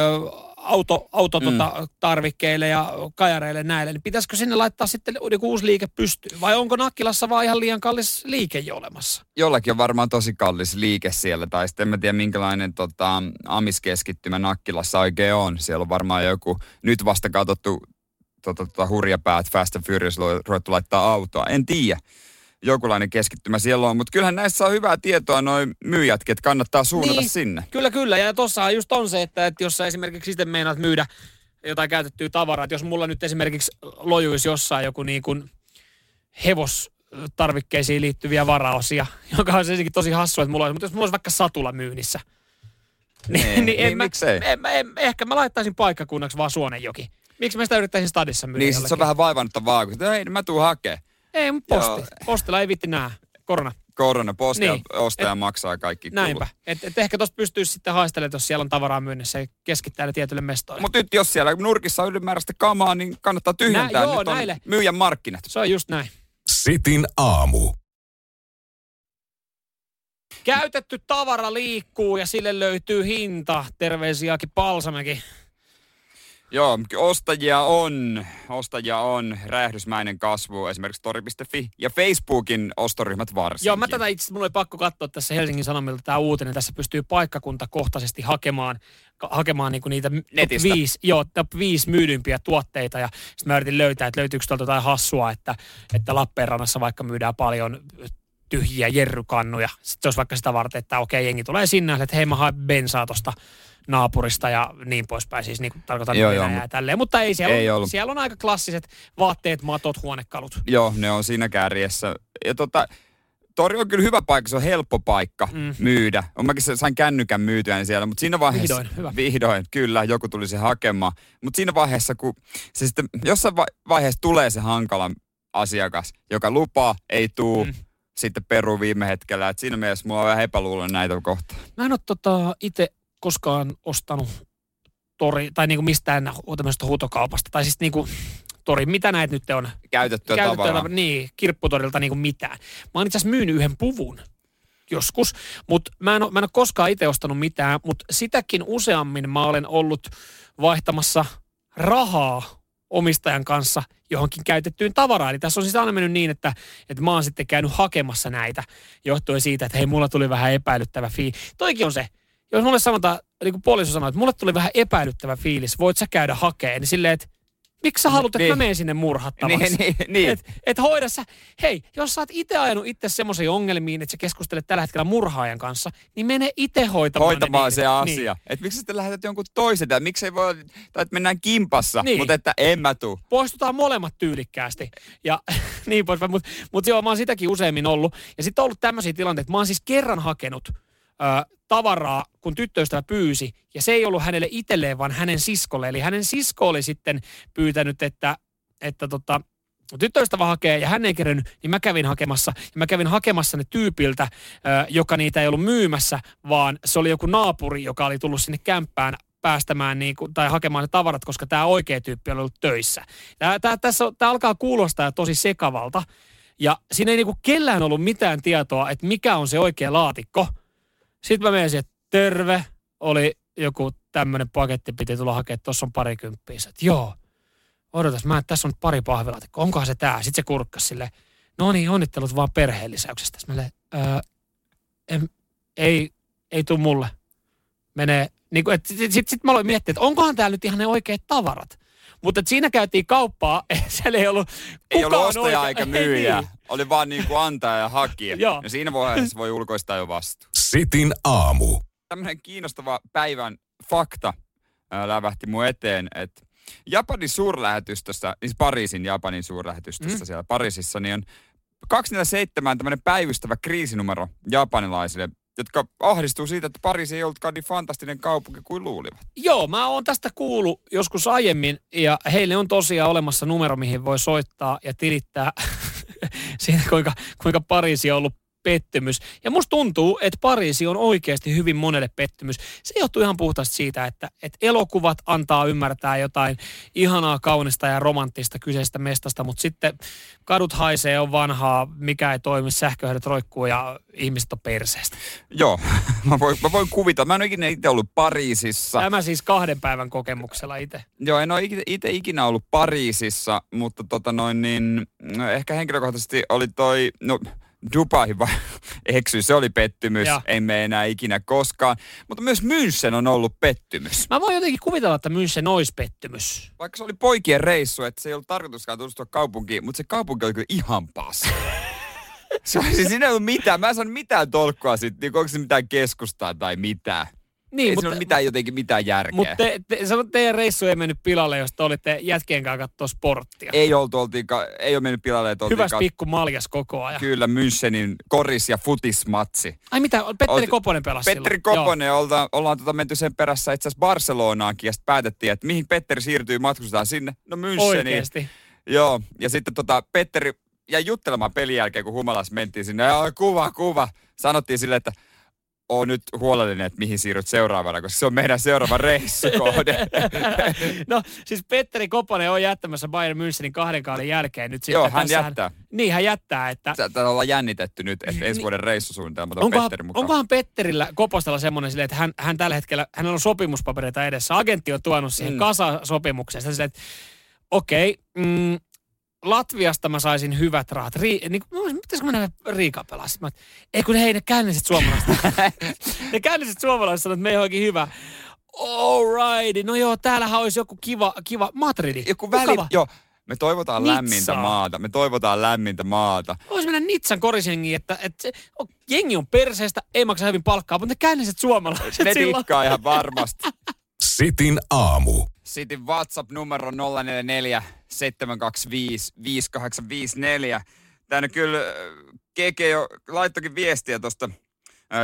auto, auto, mm. tota, tarvikkeille ja kajareille näille. Niin pitäisikö sinne laittaa sitten uusi liike pystyyn? Vai onko Nakkilassa vaan ihan liian kallis liike jo olemassa? Jollakin on varmaan tosi kallis liike siellä. Tai sitten en mä tiedä, minkälainen tota, amiskeskittymä Nakkilassa oikein on. Siellä on varmaan joku nyt vasta katsottu tota, tota, hurjapäät Fast and Furious ruvettu laittaa autoa. En tiedä. Jokinlainen keskittymä siellä on, mutta kyllähän näissä on hyvää tietoa noin myyjätkin, että kannattaa suunnata niin, sinne. Kyllä, kyllä. Ja tossahan just on se, että, että jos sä esimerkiksi sitten meinaat myydä jotain käytettyä tavaraa, että jos mulla nyt esimerkiksi lojuisi jossain joku niin kuin hevostarvikkeisiin liittyviä varaosia, joka on ensinnäkin tosi hassu, että mulla olisi, mutta jos mulla olisi vaikka satula myynnissä, niin, niin, niin en mä, miksei? En, en, ehkä mä laittaisin paikkakunnaksi vaan Suonenjoki. Miksi mä sitä yrittäisin stadissa myydä? Niin, se on vähän vaivannuttavaa, kun hei, mä tuun hakee. Ei, mutta posti. Postilla ei viitti nää. Korona. Korona, posti niin. Ostaja et, maksaa kaikki kulut. Näinpä. Että et ehkä tuossa pystyisi sitten haistelemaan, jos siellä on tavaraa myynnissä ja keskittää tietylle mestoille. Mutta nyt jos siellä nurkissa on ylimääräistä kamaa, niin kannattaa tyhjentää. Nä, joo, nyt on näille myyjän markkinat. Se on just näin. Sitin aamu. Käytetty tavara liikkuu ja sille löytyy hinta. Terveisiäkin Palsamäki. Joo, ostajia on, ostajia on räjähdysmäinen kasvu, esimerkiksi Tori piste fi ja Facebookin ostoryhmät varsinkin. Joo, mä tätä itse, mulla oli pakko katsoa tässä Helsingin Sanomilta tämä uutinen, tässä pystyy paikkakuntakohtaisesti hakemaan, hakemaan niinku niitä Netistä. top viisi, joo, top viisi myydympiä tuotteita ja sitten mä yritin löytää, että löytyykö tuolta jotain hassua, että, että Lappeenrannassa vaikka myydään paljon tyhjiä jerrykannuja, sitten se olisi vaikka sitä varten, että okei, jengi tulee sinne, että hei mä haen bensaa tosta naapurista ja niin poispäin, siis niin kuin tarkoitan Venäjää ja tälleen, mutta ei, siellä, ei on, siellä on aika klassiset vaatteet, matot, huonekalut. Joo, ne on siinä kärjessä. Ja tota, Tori on kyllä hyvä paikka, se on helppo paikka mm. myydä. On mäkin sain kännykän myytyäni siellä, mutta siinä vaiheessa... Vihdoin, hyvä. Vihdoin, kyllä, joku tuli se hakemaan. Mutta siinä vaiheessa, kun se sitten jossain vaiheessa tulee se hankala asiakas, joka lupaa, ei tuu... Mm. Sitten peru viime hetkellä. Et siinä mielessä mulla on vähän epäluuloinen näitä kohtaa. Mä en ole tota, itse koskaan ostanut tori, tai niinku mistään tämmöisestä huutokaupasta. Tai siis niinku tori, mitä näet nyt on? Käytettyä, Käytettyä tavaraa. Niin, kirpputorilta niinku mitään. Mä oon itse asiassa myynyt yhden puvun joskus, mutta mä, mä en ole koskaan itse ostanut mitään, mutta sitäkin useammin mä olen ollut vaihtamassa rahaa omistajan kanssa johonkin käytettyyn tavaraan. Eli tässä on siis aina mennyt niin, että, että mä oon sitten käynyt hakemassa näitä johtuen siitä, että hei, mulla tuli vähän epäilyttävä fiilis. Toikin on se, jos mulle sanotaan, niin kuin poliisi sanoi, että mulle tuli vähän epäilyttävä fiilis, voit sä käydä hakeen, niin silleen, että miksi sä haluat, että mä menen sinne murhattavaksi? Niin, niin, niin. Että et hoida sä, hei, jos sä oot itse ajanut itse semmoisiin ongelmiin, että sä keskustelet tällä hetkellä murhaajan kanssa, niin mene itse hoitamaan. Hoitamaan se asia. Niin. Että miksi sitten lähetät jonkun toisen, tai miksei voi, tai että mennään kimpassa, niin. Mutta että en mä tuu. Poistutaan molemmat tyylikkäästi. Ja niin poispäin, mutta mut joo, mä oon sitäkin useimmin ollut. Ja sitten on ollut tämmöisiä tilanteita, että mä oon siis kerran hakenut ö, tavaraa, kun tyttöystävä pyysi, ja se ei ollut hänelle itselleen, vaan hänen siskolle. Eli hänen sisko oli sitten pyytänyt, että, että tota, tyttöystävä hakee, ja hän ei kerennyt, niin mä kävin hakemassa. Ja mä kävin hakemassa ne tyypiltä, joka niitä ei ollut myymässä, vaan se oli joku naapuri, joka oli tullut sinne kämppään päästämään niin kuin, tai hakemaan ne tavarat, koska tämä oikea tyyppi oli ollut töissä. Tämä alkaa kuulostaa tosi sekavalta, ja siinä ei niin kuin kellään ollut mitään tietoa, että mikä on se oikea laatikko. Sitten mä menisin, että terve, oli joku tämmöinen paketti, piti tulla hakemaan, tuossa on parikymppiä. Joo, odotas, mä, tässä on pari pahvilaatikkoa, onkohan se tää? Sitten se kurkkasi silleen, no niin, onnittelut vaan perheen lisäyksestä. Sitten mä olin, ei, ei tuu mulle. Menee, niin kuin, sitten sit, sit mä aloin miettiä, että onkohan täällä nyt ihan ne oikeat tavarat. Mutta siinä käytiin kauppaa, siellä ei ollut kukaan ei ollut ostajaa eikä myyjää, ei, niin. Oli vaan niin kuin antaja ja hakija. Ja siinä vaiheessa voi ulkoistaa jo vastuu. Sitin aamu. Tämmöinen kiinnostava päivän fakta äh, lävähti mun eteen, että Japanin suurlähetystössä, siis Pariisin Japanin suurlähetystössä mm. siellä Pariisissa, niin on kaksisataaneljäkymmentäseitsemän tämmöinen päivystävä kriisinumero japanilaisille jotka ahdistuu siitä, että Pariisi ei ollutkaan niin fantastinen kaupunki kuin luulivat. Joo, mä oon tästä kuullut joskus aiemmin, ja heille on tosiaan olemassa numero, mihin voi soittaa ja tilittää siitä, kuinka, kuinka Pariisi on ollut pettymys. Ja musta tuntuu, että Pariisi on oikeasti hyvin monelle pettymys. Se johtuu ihan puhtaasti siitä, että, että elokuvat antaa ymmärtää jotain ihanaa, kaunista ja romanttista kyseisestä mestasta, mutta sitten kadut haisee, on vanhaa, mikä ei toimi, sähköhälyt roikkuu ja ihmiset on perseestä. Joo, mä voin, mä voin kuvitella. Mä en ole ikinä itse ollut Pariisissa. Tämä siis kahden päivän kokemuksella itse. Joo, en ole itse ikinä ollut Pariisissa, mutta tota noin niin, no ehkä henkilökohtaisesti oli toi, no Dubai vai eksy, se oli pettymys, ja emme enää ikinä koskaan. Mutta myös München on ollut pettymys. Mä voin jotenkin kuvitella, että München olisi pettymys. Vaikka se oli poikien reissu, että se ei ollut tarkoituskaan tutustua kaupunkiin, mutta se kaupunki oli kyllä ihan paska. Se oli siis, siinä ei ollut mitään, mä en saanut mitään tolkkua sitten, niin onko se mitään keskustaa tai mitään. Niin, ei mutta, siinä ole mitään, jotenkin mitään järkeä. Mutta te, te, sanot, teidän reissu ei mennyt pilalle, jos te olitte jätkien kanssa katsoa sporttia. Ei oltu, oltiin, ei ole mennyt pilalle. Hyväs pikku maljas koko ajan. Kyllä, Münchenin koris- ja futismatsi. Ai mitä, Petteri Olt, Koponen pelasi Petteri silloin. Koponen, olta, ollaan tota menty sen perässä itse asiassa Barcelonaankin, ja sitten päätettiin, että mihin Petteri siirtyy, matkustetaan sinne. No Müncheniin. Oikeesti. Joo, ja sitten tota Petteri jäi juttelemaan pelin jälkeen, kun humalas mentiin sinne. Ja kuva, kuva. Sanottiin silleen, että on nyt huolellinen, että mihin siirryt seuraavana, koska se on meidän seuraava reissukohde. No siis Petteri Koponen on jättämässä Bayern Münchenin kahden kauden jälkeen nyt. Joo, hän jättää. Hän, niin, hän jättää, että täällä ollaan jännitetty nyt, että ensi vuoden reissusuunnitelma on Petteri mukaan. Onkohan Petterillä Kopostella semmoinen silleen, että hän, hän tällä hetkellä, hänellä on sopimuspapereita edessä. Agentti on tuonut siihen mm. kasasopimukseen. Silleen, että okei, okay, mm, Latviasta mä saisin hyvät rahat. Ri- niin, pitäisikö mä nähdä Riikaa pelaa? Ei kun hei, ne käänniset suomalaiset. ne käänniset suomalaiset sanoo, että me ei oikein hyvä. Alrighty, no joo, täällähän olisi joku kiva, kiva Madridi. Joku väli, joo. Me toivotaan Nitsaa. lämmintä maata. Me toivotaan lämmintä maata. Voisi mennä Nitsan korisjengiin, että, että se, jengi on perseestä, ei maksa hyvin palkkaa, mutta ne käänniset suomalaiset. Ne tikkaa ihan varmasti. Sitin aamu. Sitin WhatsApp-numero nolla neljä neljä seitsemän kaksi viisi viisi kahdeksan viisi neljä. Täällä kyllä Keke jo laittokin viestiä tuosta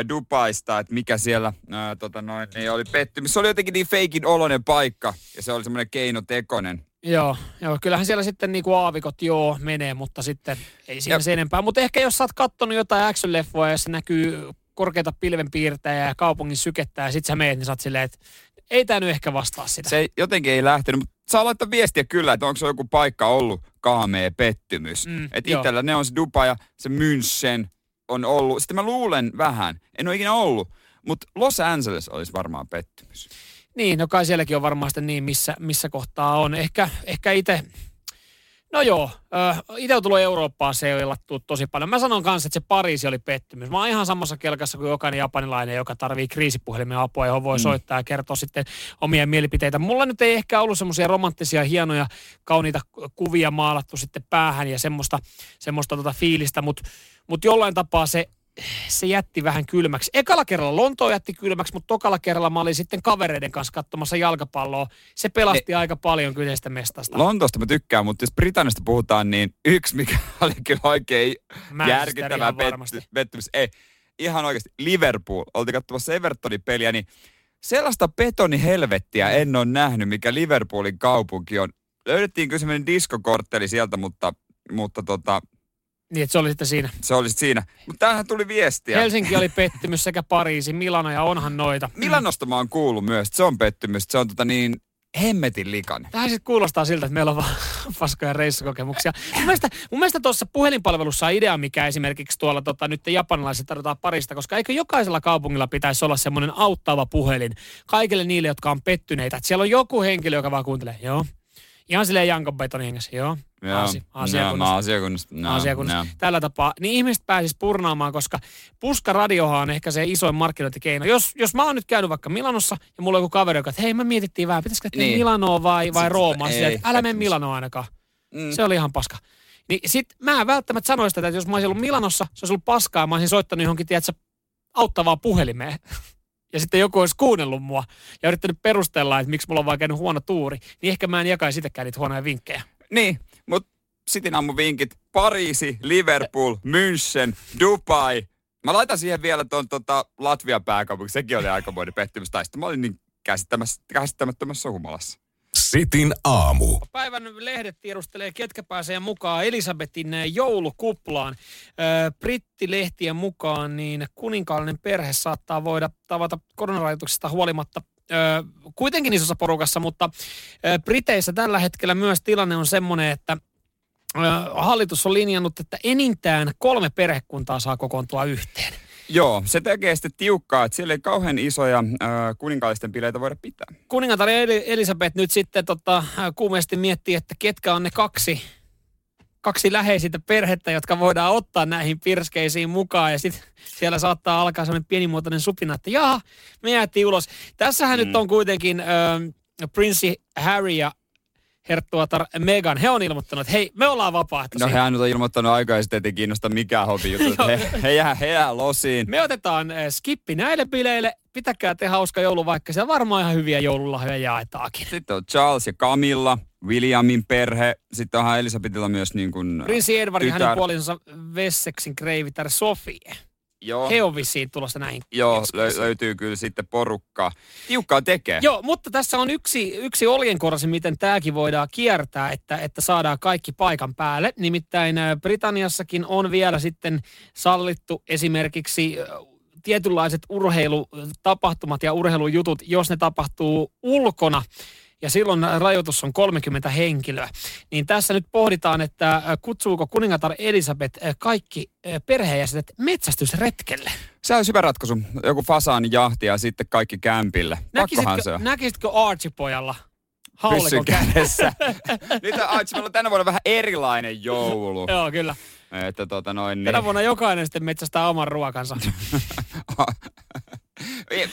Dubaista, että mikä siellä ää, tota noin, ei oli pettymys. Se oli jotenkin niin feikin oloinen paikka ja se oli semmoinen keinotekoinen. Joo, joo, kyllähän siellä sitten niinku aavikot joo menee, mutta sitten ei siinä se enempää. Mutta ehkä jos sä oot kattonut jotain action-leffoa ja se näkyy korkeita pilvenpiirtejä ja kaupungin sykettä ja sit sä meet, niin sä oot silleen, että ei tää nyt ehkä vastaa sitä. Se jotenkin ei lähtenyt, mutta saa laittaa viestiä kyllä, että onko se joku paikka ollut kaamea pettymys. Mm, että itsellä ne on se Dubai ja se München on ollut. Sitten mä luulen vähän, en ole ikinä ollut, mutta Los Angeles olisi varmaan pettymys. Niin, no kai sielläkin on varmaan sitten niin, missä, missä kohtaa on. Ehkä, ehkä itse, no joo, äh, itse on tullut Eurooppaan, se ei ole lattu tosi paljon. Mä sanon kanssa, että se Pariisi oli pettymys. Mä oon ihan samassa kelkassa kuin jokainen japanilainen, joka tarvii kriisipuhelimen apua, johon voi mm. soittaa ja kertoa sitten omia mielipiteitä. Mulla nyt ei ehkä ollut semmoisia romanttisia, hienoja, kauniita kuvia maalattu sitten päähän ja semmoista, semmoista tota fiilistä, mutta mut jollain tapaa se se jätti vähän kylmäksi. Ekalla kerralla Lontoa jätti kylmäksi, mutta tokalla kerralla mä olin sitten kavereiden kanssa katsomassa jalkapalloa. Se pelasti e- aika paljon kyseistä mestasta. Lontoosta mä tykkään, mutta jos Britanniasta puhutaan, niin yksi, mikä oli kyllä oikein järkyttävä pet- pettymys. Ei, ihan oikeasti. Liverpool. Oltiin katsomassa Evertonin peliä, niin sellaista betonihelvettiä en ole nähnyt, mikä Liverpoolin kaupunki on. Löydettiin kyllä semmoinen diskokortteli sieltä, mutta, mutta tota... Niin, että se oli sitten siinä. Se oli sitten siinä. Mutta tämähän tuli viestiä. Helsinki oli pettymys sekä Pariisi, Milano ja onhan noita. Milanosta mä oon kuullut myös, se on pettymys. Se on tota niin hemmetin likainen. Tähän sitten kuulostaa siltä, että meillä on vaan paskoja reissukokemuksia. Mun mielestä, mun mielestä tuossa puhelinpalvelussa on idea, mikä esimerkiksi tuolla tota, nyt japanilaiset tarjotaan Pariisista, koska eikö jokaisella kaupungilla pitäisi olla semmoinen auttava puhelin kaikille niille, jotka on pettyneitä. Et siellä on joku henkilö, joka vaan kuuntelee, joo. Ihan silleen Jankon Betonin hengessä, joo. Joo, Aasi, asiakunnasta. No, asiakunnasta. No, asiakunnasta. No. Tällä tapaa. Niin ihmiset pääsis purnaamaan, koska puskaradiohan on ehkä se isoin markkinointikeino. Jos, jos mä oon nyt käynyt vaikka Milanossa ja mulla on joku kaveri, joka, että hei, me mietittiin vähän, pitäisikö tehdä niin Milanoa vai, vai Roomaa? Älä mene Milanoa ainakaan. Mm. Se oli ihan paska. Niin sit mä en välttämättä sanoisi tätä, että jos mä olisin ollut Milanossa, se olisi ollut paskaa ja mä olisin soittanut johonkin, tiedätkö, auttavaa puhelimeen. Ja sitten joku olisi kuunnellut mua ja yrittänyt perustella, että miksi mulla on vaan käynyt huono tuuri. Niin ehkä mä en jakaisi sitäkään niitä huonoja vinkkejä. Niin, mutta Sitin aamuvinkit. Pariisi, Liverpool, München, Dubai, Mä laitan siihen vielä tuon tota, Latvian pääkaupunki. Sekin oli aikamoinen pettymys. Tai sitten mä olin niin käsittämättömässä humalassa. Sitin aamu. Päivän lehdet tiedustelee, ketkä pääsee mukaan Elisabetin joulukuplaan. Ö, brittilehtien mukaan niin kuninkaallinen perhe saattaa voida tavata koronarajoituksista huolimatta ö, kuitenkin isossa porukassa, mutta ö, Briteissä tällä hetkellä myös tilanne on semmoinen, että ö, hallitus on linjannut, että enintään kolme perhekuntaa saa kokoontua yhteen. Joo, se tekee sitten tiukkaa, että siellä ei kauhean isoja äh, kuninkaallisten bileitä voida pitää. Kuningatar Elisabet nyt sitten tota, kuumeisesti miettii, että ketkä on ne kaksi, kaksi läheisintä perhettä, jotka voidaan ottaa näihin pirskeisiin mukaan. Ja sitten siellä saattaa alkaa sellainen pienimuotoinen supina, että jaha, me jäätiin ulos. Tässähän mm. nyt on kuitenkin äh, prinssi Harry ja herttuatar Meghan, he on ilmoittanut, että hei, me ollaan vapaaehtoisia. No hehän nyt on ilmoittanut aikaa, ja sitten ei kiinnosta mikään hobi juttu. he, he, jää, he jää losiin. Me otetaan skippi näille bileille. Pitäkää te hauska joulu, vaikka siellä varmaan ihan hyviä joululahjoja jaetaakin. Sitten on Charles ja Camilla, Williamin perhe. Sitten onhan Elisabetilla myös niin kuin prinssi Edward ja hänen puolisonsa Wessexin kreivitar Sofie. Joo. He on vissiin tulossa näihin. Joo, lö- löytyy kyllä sitten porukkaa. Tiukkaa tekee. Joo, mutta tässä on yksi, yksi oljenkorsi, miten tämäkin voidaan kiertää, että, että saadaan kaikki paikan päälle. Nimittäin Britanniassakin on vielä sitten sallittu esimerkiksi tietynlaiset urheilutapahtumat ja urheilujutut, jos ne tapahtuu ulkona. Ja silloin rajoitus on kolmekymmentä henkilöä. Niin tässä nyt pohditaan, että kutsuuko kuningatar Elisabet kaikki perheenjäsenet metsästysretkelle? Se on hyvä ratkaisu. Joku fasaan jahti ja sitten kaikki kämpille. Pakkohan se on. Näkisitkö Archie-pojalla haulikon kädessä? Nyt Archie, on tänä vuonna vähän erilainen joulu. Joo, kyllä. Että tota noin, niin. Tänä vuonna jokainen sitten metsästää oman ruokansa.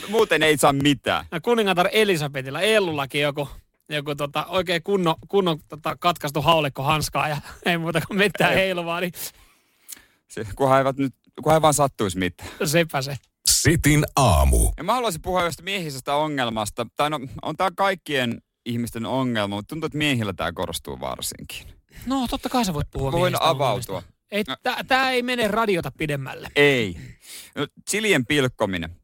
Muuten ei saa mitään. No, kuningatar Elisabetilla, Ellullakin joku, joku tota, oikein kunnon kunno, tota, katkaistu haulikko hanskaa ja ei muuta kuin mitään heiluvaa. Niin. Kunhan eivät nyt, kunhan ei vaan sattuisi mitään. Sepä se. Sitin aamu. Ja mä haluaisin puhua jostain miehisestä ongelmasta. Tai no, on tää kaikkien ihmisten ongelma, mutta tuntuu, että miehillä tää korostuu varsinkin. No, totta kai sä voit puhua voin miehistä avautua. Ongelmista. Tää, tää ei mene radiota pidemmälle. Ei. No, chilien pilkkominen.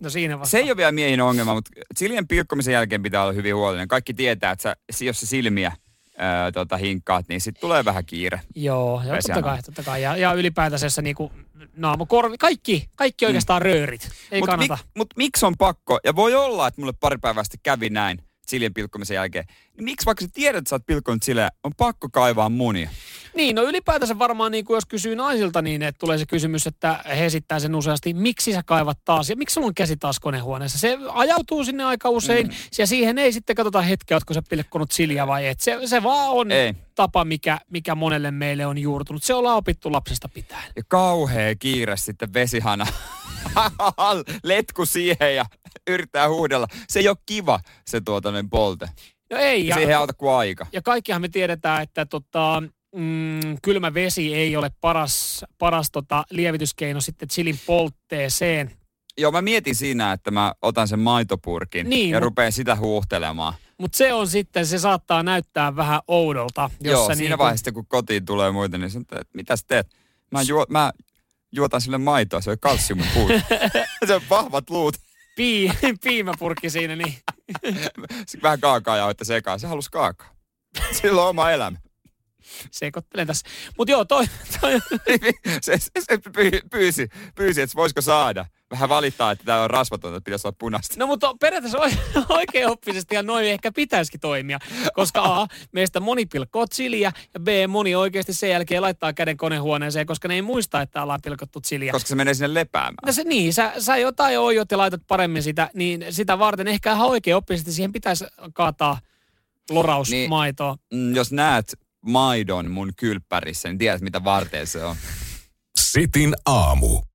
No siinä vasta. Se ei ole vielä miehin ongelma, mutta silien pilkkomisen jälkeen pitää olla hyvin huolellinen. Kaikki tietää, että sä, jos sä silmiä ää, tota, hinkkaat, niin sitten tulee vähän kiire. Joo, joo totta kai, totta kai. Ja, ja ylipäätänsä se niinku naamakorvi, kaikki, kaikki oikeastaan mm. röörit. Ei mut kannata. Mik, mutta miksi on pakko, ja voi olla, että mulle pari päivää sitten kävi näin silien pilkkomisen jälkeen, niin miksi vaikka sä tiedät, että sä oot pilkkonut sileä, on pakko kaivaa munia? Niin, no ylipäätänsä varmaan, niin kuin jos kysyy naisilta, niin että tulee se kysymys, että he esittää sen useasti, miksi sä kaivat taas, ja miksi sulla on käsi taas konehuoneessa. Se ajautuu sinne aika usein, mm. ja siihen ei sitten katsota hetkeä, ootko sä pilkkonut siljaa vai et. Se, se vaan on ei. tapa, mikä, mikä monelle meille on juurtunut. Se ollaan opittu lapsesta pitäen. Ja kauhea kiire sitten vesihana. Letku siihen ja yrittää huudella. Se ei ole kiva, se tuotainen polte. No ei. Ja siihen ja, auta kuin aika. Ja kaikkihan me tiedetään, että tota... Mm, kylmä vesi ei ole paras, paras tota, lievityskeino sitten chilin poltteeseen. Joo, mä mietin siinä, että mä otan sen maitopurkin niin, ja rupean sitä huuhtelemaan. Mutta se on sitten, se saattaa näyttää vähän oudolta. Joo, siinä niin, vaiheessa kun kotiin tulee muita, niin sanotaan, että mitä sä teet? Mä, juo, mä juotan sille maitoa, se on kalsiumupuut. Se on vahvat luut. Pii, piimäpurkki siinä, niin. Vähän kaakaa ja oitte sekaan. Se halusi kaakaa. Sillä on oma elämä. Sekoittelen tässä. Mutta joo, toi... toi. se se, se py, pyysi, pyysi, että voisiko saada. Vähän valittaa, että täällä on rasvatonta, että pitäisi olla punaista. No mutta periaatteessa oikein oppisesti ja noin ehkä pitäisikin toimia. Koska A, meistä moni pilkkoo chiliä ja B, moni oikeasti sen jälkeen laittaa käden konehuoneeseen, koska ne ei muista, että ollaan pilkottu chiliä. Koska se menee sinne lepäämään. No se niin, sä, sä jotain oijot ja laitat paremmin sitä, niin sitä varten ehkä ihan oikein oppisesti siihen pitäisi kaataa lorausmaitoa. Niin, jos näet... maidon mun kylppärissä, niin tiedät mitä varten se on. Sitin aamu.